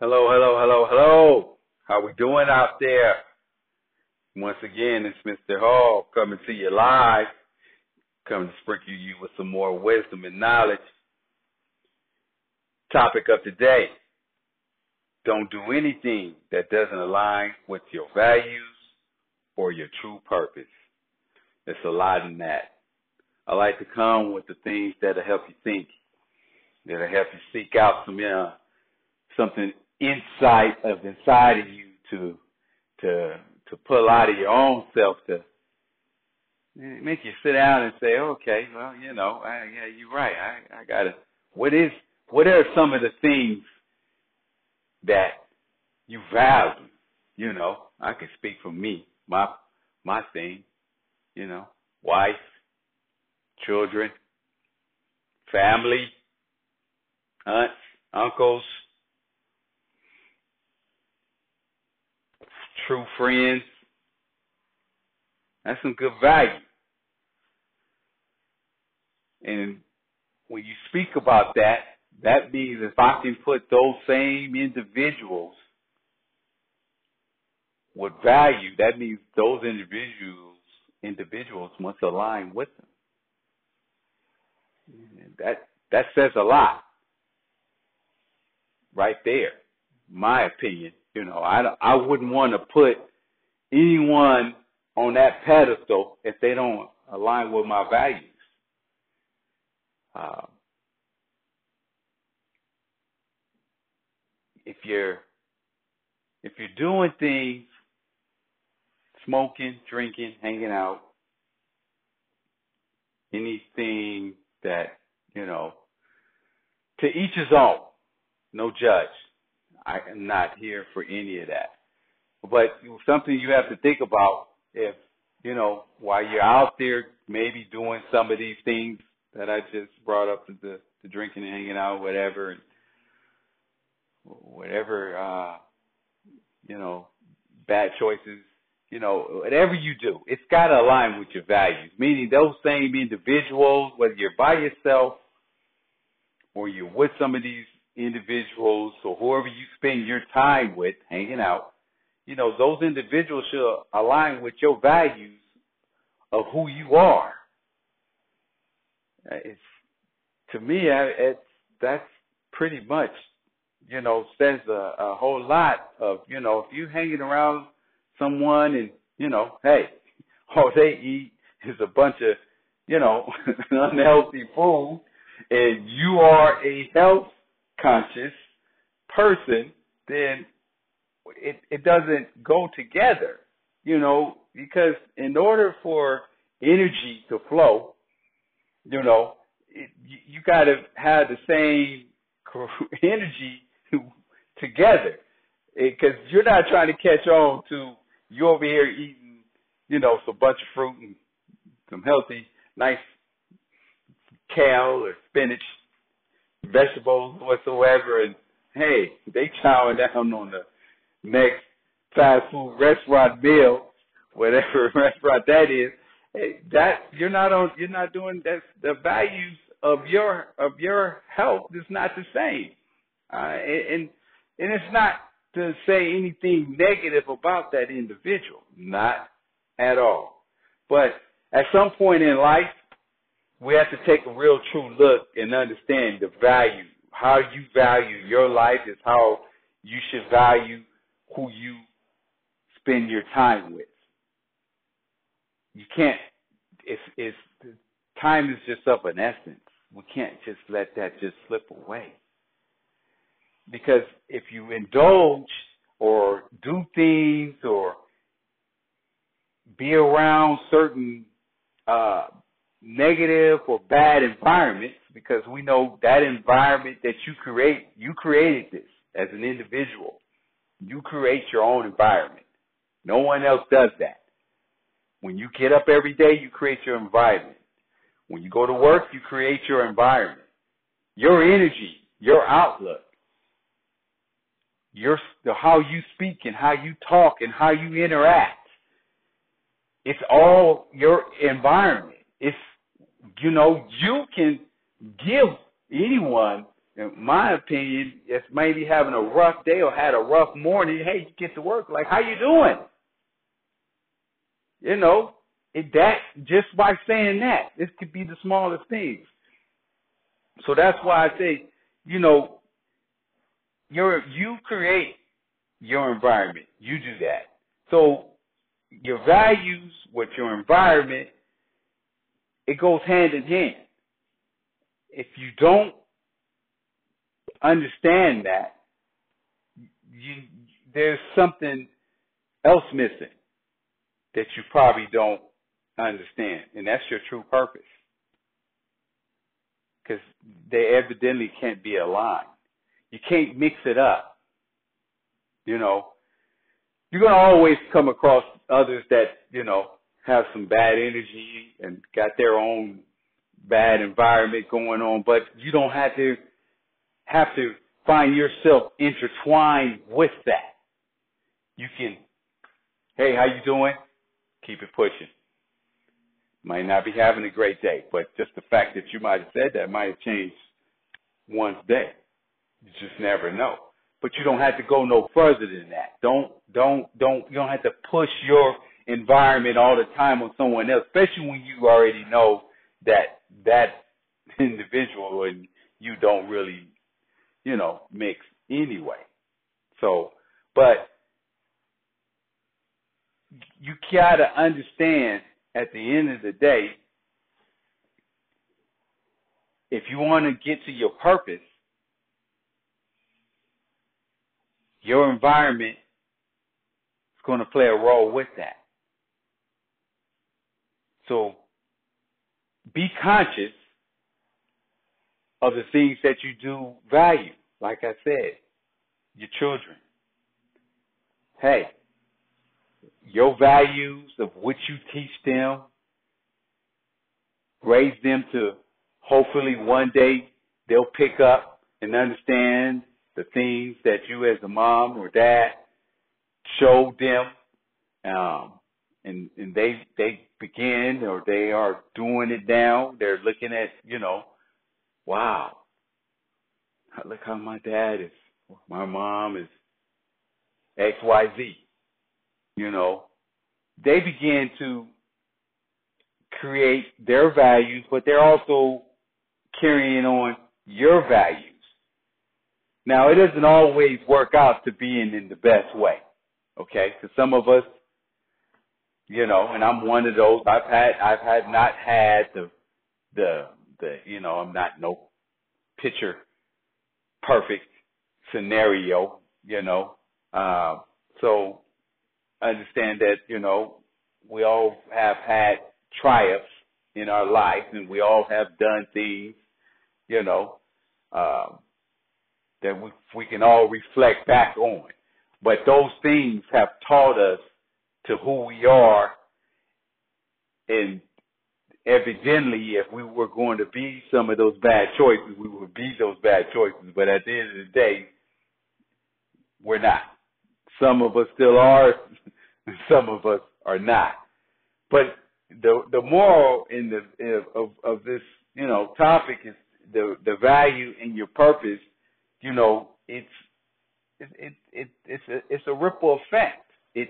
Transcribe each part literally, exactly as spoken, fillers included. Hello, hello, hello, hello. How we doing out there? Once again, it's Mister Hall coming to you live, coming to sprinkle you with some more wisdom and knowledge. Topic of today: don't do anything that doesn't align with your values or your true purpose. There's a lot in that. I like to come with the things that'll help you think, that'll help you seek out some uh, something insight of inside of you to to to pull out of your own self to make you sit down and say, okay, well, you know, I, yeah, you're right. I, I gotta. What is? What are some of the things that you value? You know, I can speak for me, my my thing. You know, wife, children, family, aunts, uncles, true friends. That's some good value. And when you speak about that, that means if I can put those same individuals with value, that means those individuals individuals must align with them. That that says a lot, right there. My opinion, you know, I, I wouldn't want to put anyone on that pedestal if they don't align with my values. Uh, if you're if you're doing things, smoking, drinking, hanging out, anything that, you know, to each his own, no judge. I am not here for any of that. But something you have to think about if, you know, while you're out there maybe doing some of these things that I just brought up, the, the drinking and hanging out, whatever, and whatever, uh, you know, bad choices, you know, whatever you do, it's got to align with your values, meaning those same individuals, whether you're by yourself or you're with some of these individuals or whoever you spend your time with hanging out, you know, those individuals should align with your values of who you are. It's, to me, it's, that's pretty much, you know, says a, a whole lot of, you know, if you're hanging around someone and, you know, hey, all they eat is a bunch of, you know, unhealthy food, and you are a health conscious person, then it, it doesn't go together, you know, because in order for energy to flow, you know, it, you, you got to have the same energy together, because you're not trying to catch on to you over here eating, you know, some bunch of fruit and some healthy, nice kale or spinach, vegetables whatsoever, and hey, they chowing down on the next fast food restaurant meal, whatever restaurant that is. Hey, that you're not on, you're not doing that. The values of your of your health is not the same, uh, and and it's not to say anything negative about that individual, not at all. But at some point in life, we have to take a real true look and understand the value. How you value your life is how you should value who you spend your time with. You can't, it's, it's, time is just of an essence. We can't just let that just slip away. Because if you indulge or do things or be around certain uh, negative or bad environments, because we know that environment that you create, you created this as an individual. You create your own environment. No one else does that. When you get up every day, you create your environment. When you go to work, you create your environment. Your energy, your outlook, your how you speak and how you talk and how you interact. It's all your environment. It's, you know, you can give anyone in my opinion, is maybe having a rough day or had a rough morning. Hey, you get to work. Like, how you doing? You know, it, that just by saying that, this could be the smallest things. So that's why I say, you know, you're, you create your environment. You do that. So your values with your environment, it goes hand in hand. If you don't understand that, you, there's something else missing that you probably don't understand, and that's your true purpose, because they evidently can't be aligned. You can't mix it up. You know, you're going to always come across others that, you know, have some bad energy and got their own bad environment going on, but you don't have to have to find yourself intertwined with that. You can, hey, how you doing? Keep it pushing. Might not be having a great day, but just the fact that you might have said that might have changed one's day. You just never know. But you don't have to go no further than that. Don't, don't, don't, you don't have to push your environment all the time on someone else, especially when you already know that that individual and you don't really, you know, mix anyway. So, but you got to understand at the end of the day, if you want to get to your purpose, your environment is going to play a role with that. So be conscious of the things that you do value. Like I said, your children. Hey, your values of what you teach them, raise them to hopefully one day they'll pick up and understand the things that you as a mom or dad showed them, um, and, and they they begin or they are doing it now. They're looking at, you know, wow, look how my dad is, my mom is X Y Z. You know, they begin to create their values, but they're also carrying on your values. Now, it doesn't always work out to being in the best way, okay? Because some of us, you know, and I'm one of those. I've had, I've had not had the, the, the, you know, I'm not no picture perfect scenario, you know. Uh, so I understand that, you know, we all have had triumphs in our life, and we all have done things, you know, um, that we, we can all reflect back on. But those things have taught us to who we are, and evidently if we were going to be some of those bad choices, we would be those bad choices. But at the end of the day, we're not. Some of us still are, and some of us are not. But the the moral in the of, of this, you know, topic is the, the value and your purpose. You know, it's it, it, it, it's a, it's a ripple effect. It's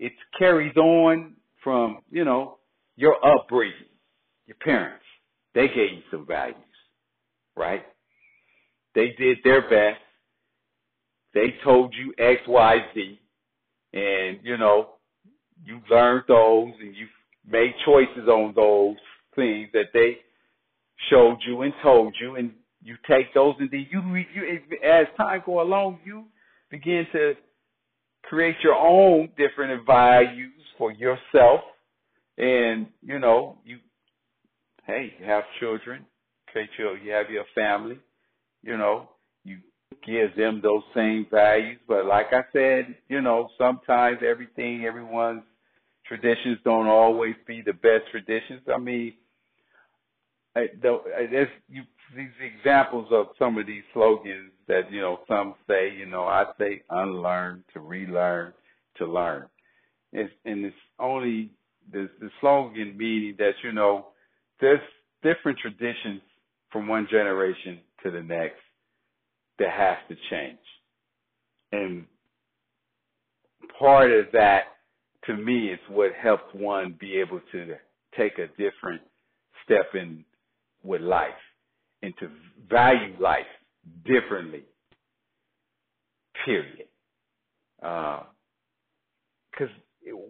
it carries on from, you know, your upbringing, your parents. They gave you some values, right? They did their best. They told you X, Y, Z, and, you know, you learned those and you made choices on those things that they showed you and told you, and you take those, and then you, you as time goes along, you begin to create your own different values for yourself. And, you know, you, hey, you have children, create your, you have your family, you know, you give them those same values. But like I said, you know, sometimes everything, everyone's traditions don't always be the best traditions. I mean, I, the, I, there's you, these examples of some of these slogans that, you know, some say, you know, I say unlearn to relearn to learn. It's, and it's only the, the slogan meaning that, you know, there's different traditions from one generation to the next that has to change. And part of that, to me, is what helps one be able to take a different step in with life and to value life differently, period. Because uh,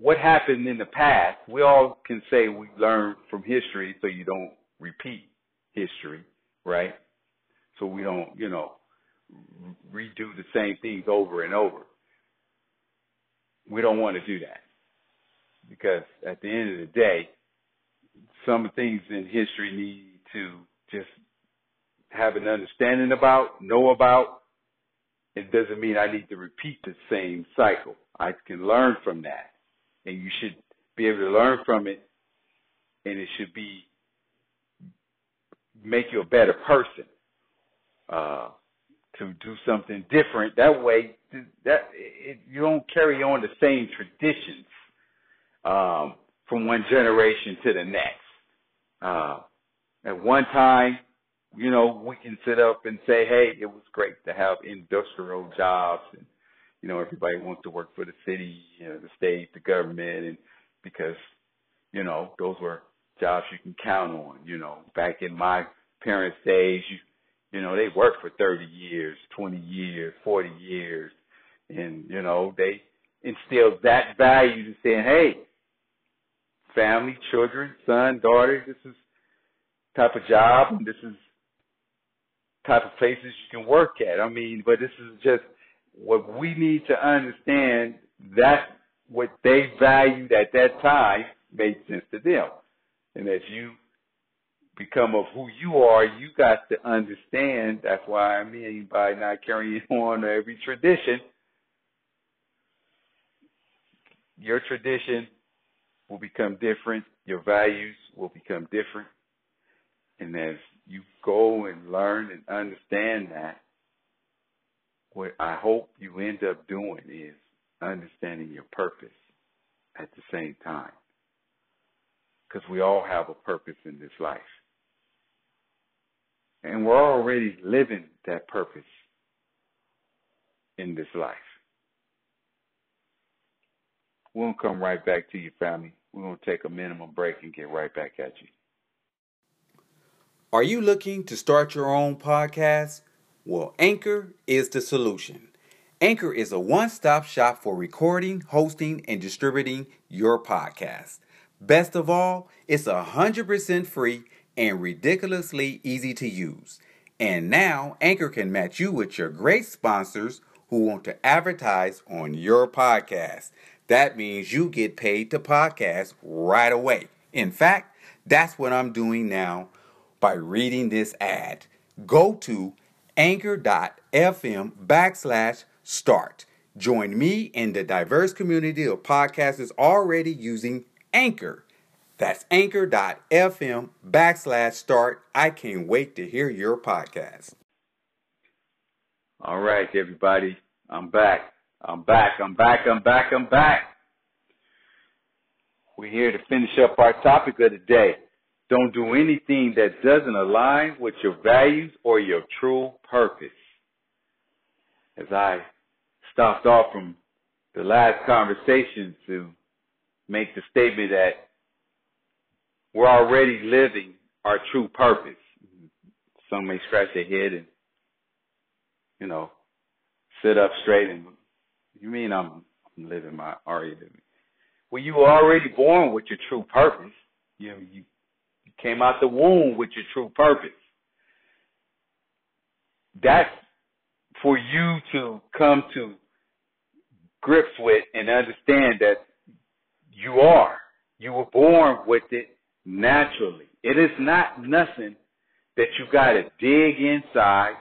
what happened in the past, we all can say we learned from history so you don't repeat history, right? So we don't, you know, redo the same things over and over. We don't want to do that because at the end of the day, some things in history need to just have an understanding about, know about. It doesn't mean I need to repeat the same cycle. I can learn from that, and you should be able to learn from it, and it should be make you a better person uh, to do something different. That way, that it, you don't carry on the same traditions um, from one generation to the next. Uh, at one time, you know, we can sit up and say, hey, it was great to have industrial jobs. And, you know, everybody wants to work for the city, you know, the state, the government, and because, you know, those were jobs you can count on. You know, back in my parents' days, you you know, they worked for thirty years, twenty years, forty years. And, you know, they instilled that value to saying, hey, family, children, son, daughter, this is type of job, and this is type of places you can work at. I mean, but this is just what we need to understand. That's what they valued at that time made sense to them. And as you become of who you are, you got to understand. That's why I mean by not carrying on every tradition. Your tradition will become different. Your values will become different. And as you go and learn and understand that, what I hope you end up doing is understanding your purpose at the same time. Because we all have a purpose in this life. And we're already living that purpose in this life. We'll come right back to you, family. We're going to take a minimum break and get right back at you. Are you looking to start your own podcast? Well, Anchor is the solution. Anchor is a one-stop shop for recording, hosting, and distributing your podcast. Best of all, it's one hundred percent free and ridiculously easy to use. And now, Anchor can match you with your great sponsors who want to advertise on your podcast. That means you get paid to podcast right away. In fact, that's what I'm doing now by reading this ad. Go to anchor.fm backslash start. Join me and the diverse community of podcasters already using Anchor. That's anchor.fm backslash start. I can't wait to hear your podcast. All right, everybody. I'm back. I'm back. I'm back. I'm back. I'm back. We're here to finish up our topic of the day. Don't do anything that doesn't align with your values or your true purpose. As I stopped off from the last conversation to make the statement that we're already living our true purpose. Some may scratch their head and, you know, sit up straight and, you mean I'm, I'm living my, already living. Well, you were already born with your true purpose. You know, you, you came out the womb with your true purpose. That's for you to come to grips with and understand that you are. You were born with it naturally. It is not nothing that you got to dig inside.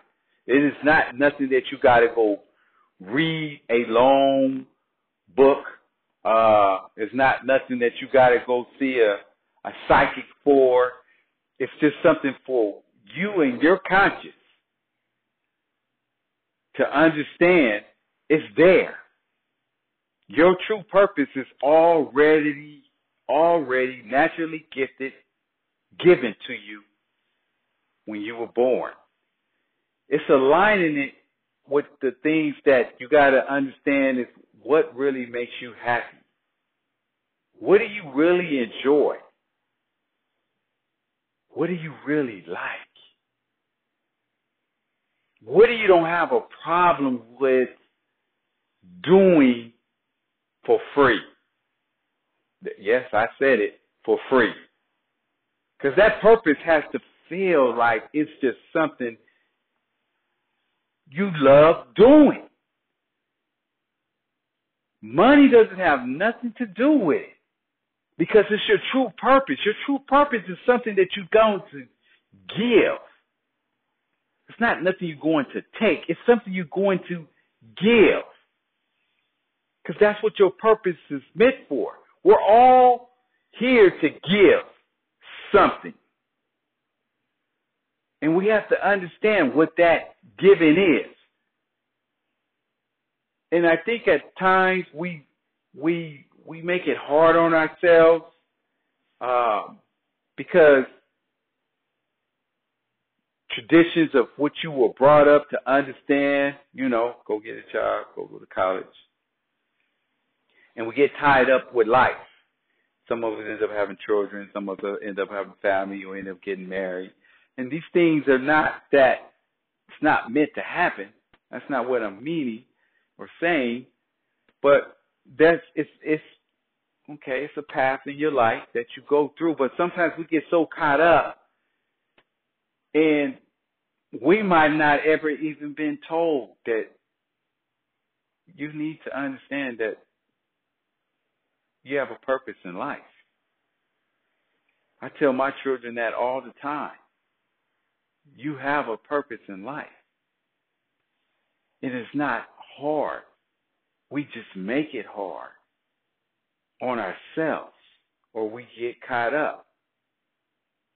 It is not nothing that you got to go read a long book. Uh, it's not nothing that you got to go see a, a psychic for. It's just something for you and your conscience to understand it's there. Your true purpose is already, already naturally gifted, given to you when you were born. it's aligning it with the things that you got to understand is what really makes you happy. What do you really enjoy? What do you really like? What do you don't have a problem with doing for free? Yes, I said it, for free. Because that purpose has to feel like it's just something you love doing. Money doesn't have nothing to do with it because it's your true purpose. Your true purpose is something that you're going to give. It's not nothing you're going to take. It's something you're going to give because that's what your purpose is meant for. We're all here to give something. And we have to understand what that giving is. And I think at times we we we make it hard on ourselves um, because traditions of what you were brought up to understand, you know, go get a job, go go to college. And we get tied up with life. Some of us end up having children. Some of us end up having family or end up getting married. And these things are not that it's not meant to happen. That's not what I'm meaning or saying. But that's it's it's okay, it's a path in your life that you go through. But sometimes we get so caught up and we might not ever even been told that you need to understand that you have a purpose in life. I tell my children that all the time. You have a purpose in life. It is not hard. We just make it hard on ourselves, or we get caught up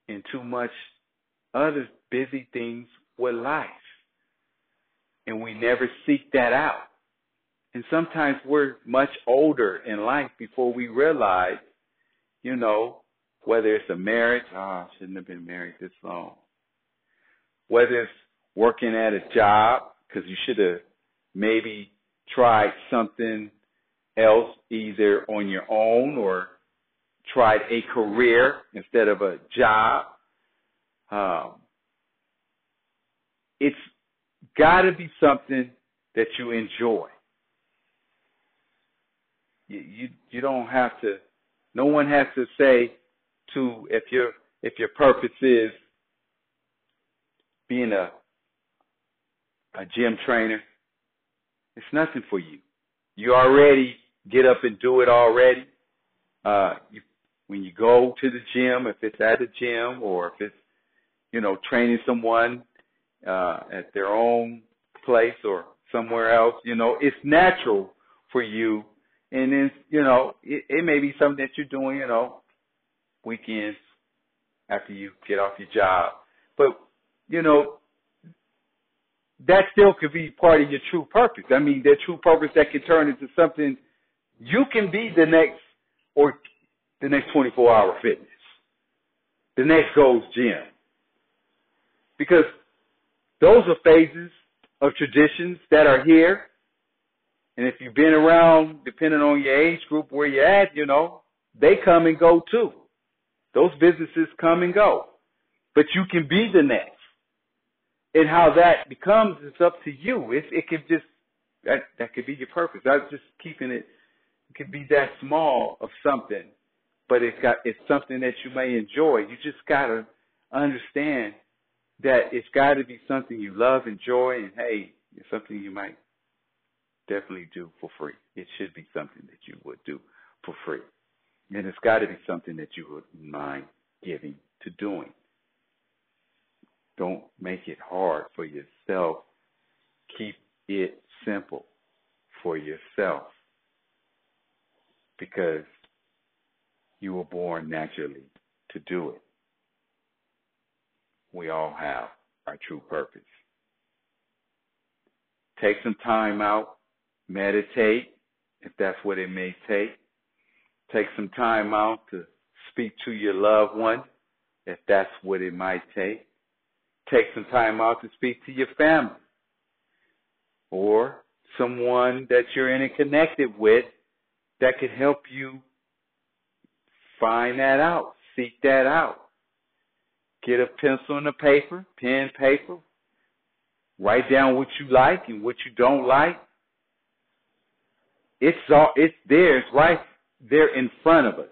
in too much other busy things with life. And we never seek that out. And sometimes we're much older in life before we realize, you know, whether it's a marriage, oh, I shouldn't have been married this long. Whether it's working at a job, because you should have maybe tried something else either on your own or tried a career instead of a job. Um, it's got to be something that you enjoy. You, you you don't have to, no one has to say to, if your if your purpose is being a a gym trainer, it's nothing for you. You already get up and do it already. Uh, you, when you go to the gym, if it's at a gym or if it's, you know, training someone uh, at their own place or somewhere else, you know, it's natural for you. And then, you know, it, it may be something that you're doing, you know, weekends after you get off your job. But, you know, that still could be part of your true purpose. I mean, that true purpose that can turn into something you can be the next or the next twenty-four hour fitness, the next Gold's Gym. Because those are phases of traditions that are here. And if you've been around, depending on your age group, where you're at, you know, they come and go too. Those businesses come and go. But you can be the next. And how that becomes is up to you. It, it could just, that, that could be your purpose. I'm just keeping it, it could be that small of something. But it's got, it's something that you may enjoy. You just got to understand that it's got to be something you love, enjoy, and hey, it's something you might definitely do for free. It should be something that you would do for free. And it's got to be something that you would mind giving to doing. Don't make it hard for yourself. Keep it simple for yourself because you were born naturally to do it. We all have our true purpose. Take some time out. Meditate, if that's what it may take. Take some time out to speak to your loved one, if that's what it might take. Take some time out to speak to your family or someone that you're interconnected with that could help you find that out, seek that out. Get a pencil and a paper, pen, paper. Write down what you like and what you don't like. It's all, it's there. It's right there in front of us.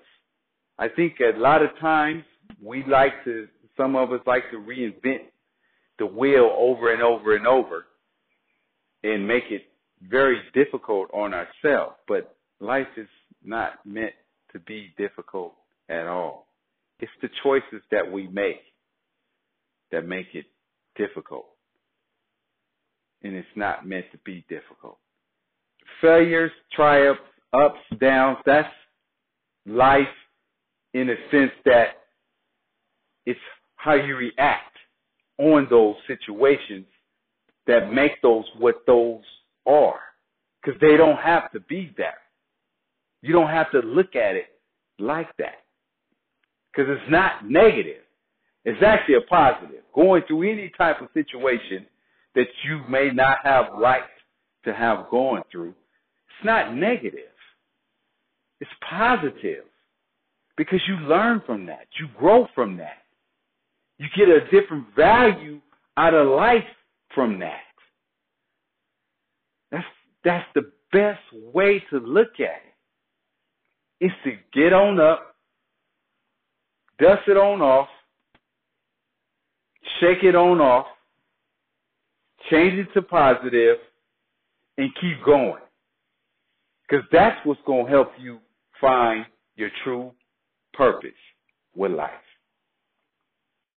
I think a lot of times we like to, some of us like to reinvent the wheel over and over and over and make it very difficult on ourselves. But life is not meant to be difficult at all. It's the choices that we make that make it difficult. And it's not meant to be difficult. Failures, triumphs, ups, downs, that's life in a sense that it's how you react on those situations that make those what those are. Because they don't have to be that. You don't have to look at it like that. Because it's not negative. It's actually a positive. Going through any type of situation that you may not have right to have going through, it's not negative. It's positive. Because you learn from that. You grow from that. You get a different value out of life from that. That's, that's the best way to look at it. It's to get on up, dust it on off, shake it on off, change it to positive, and keep going. Because that's what's going to help you find your true purpose with life.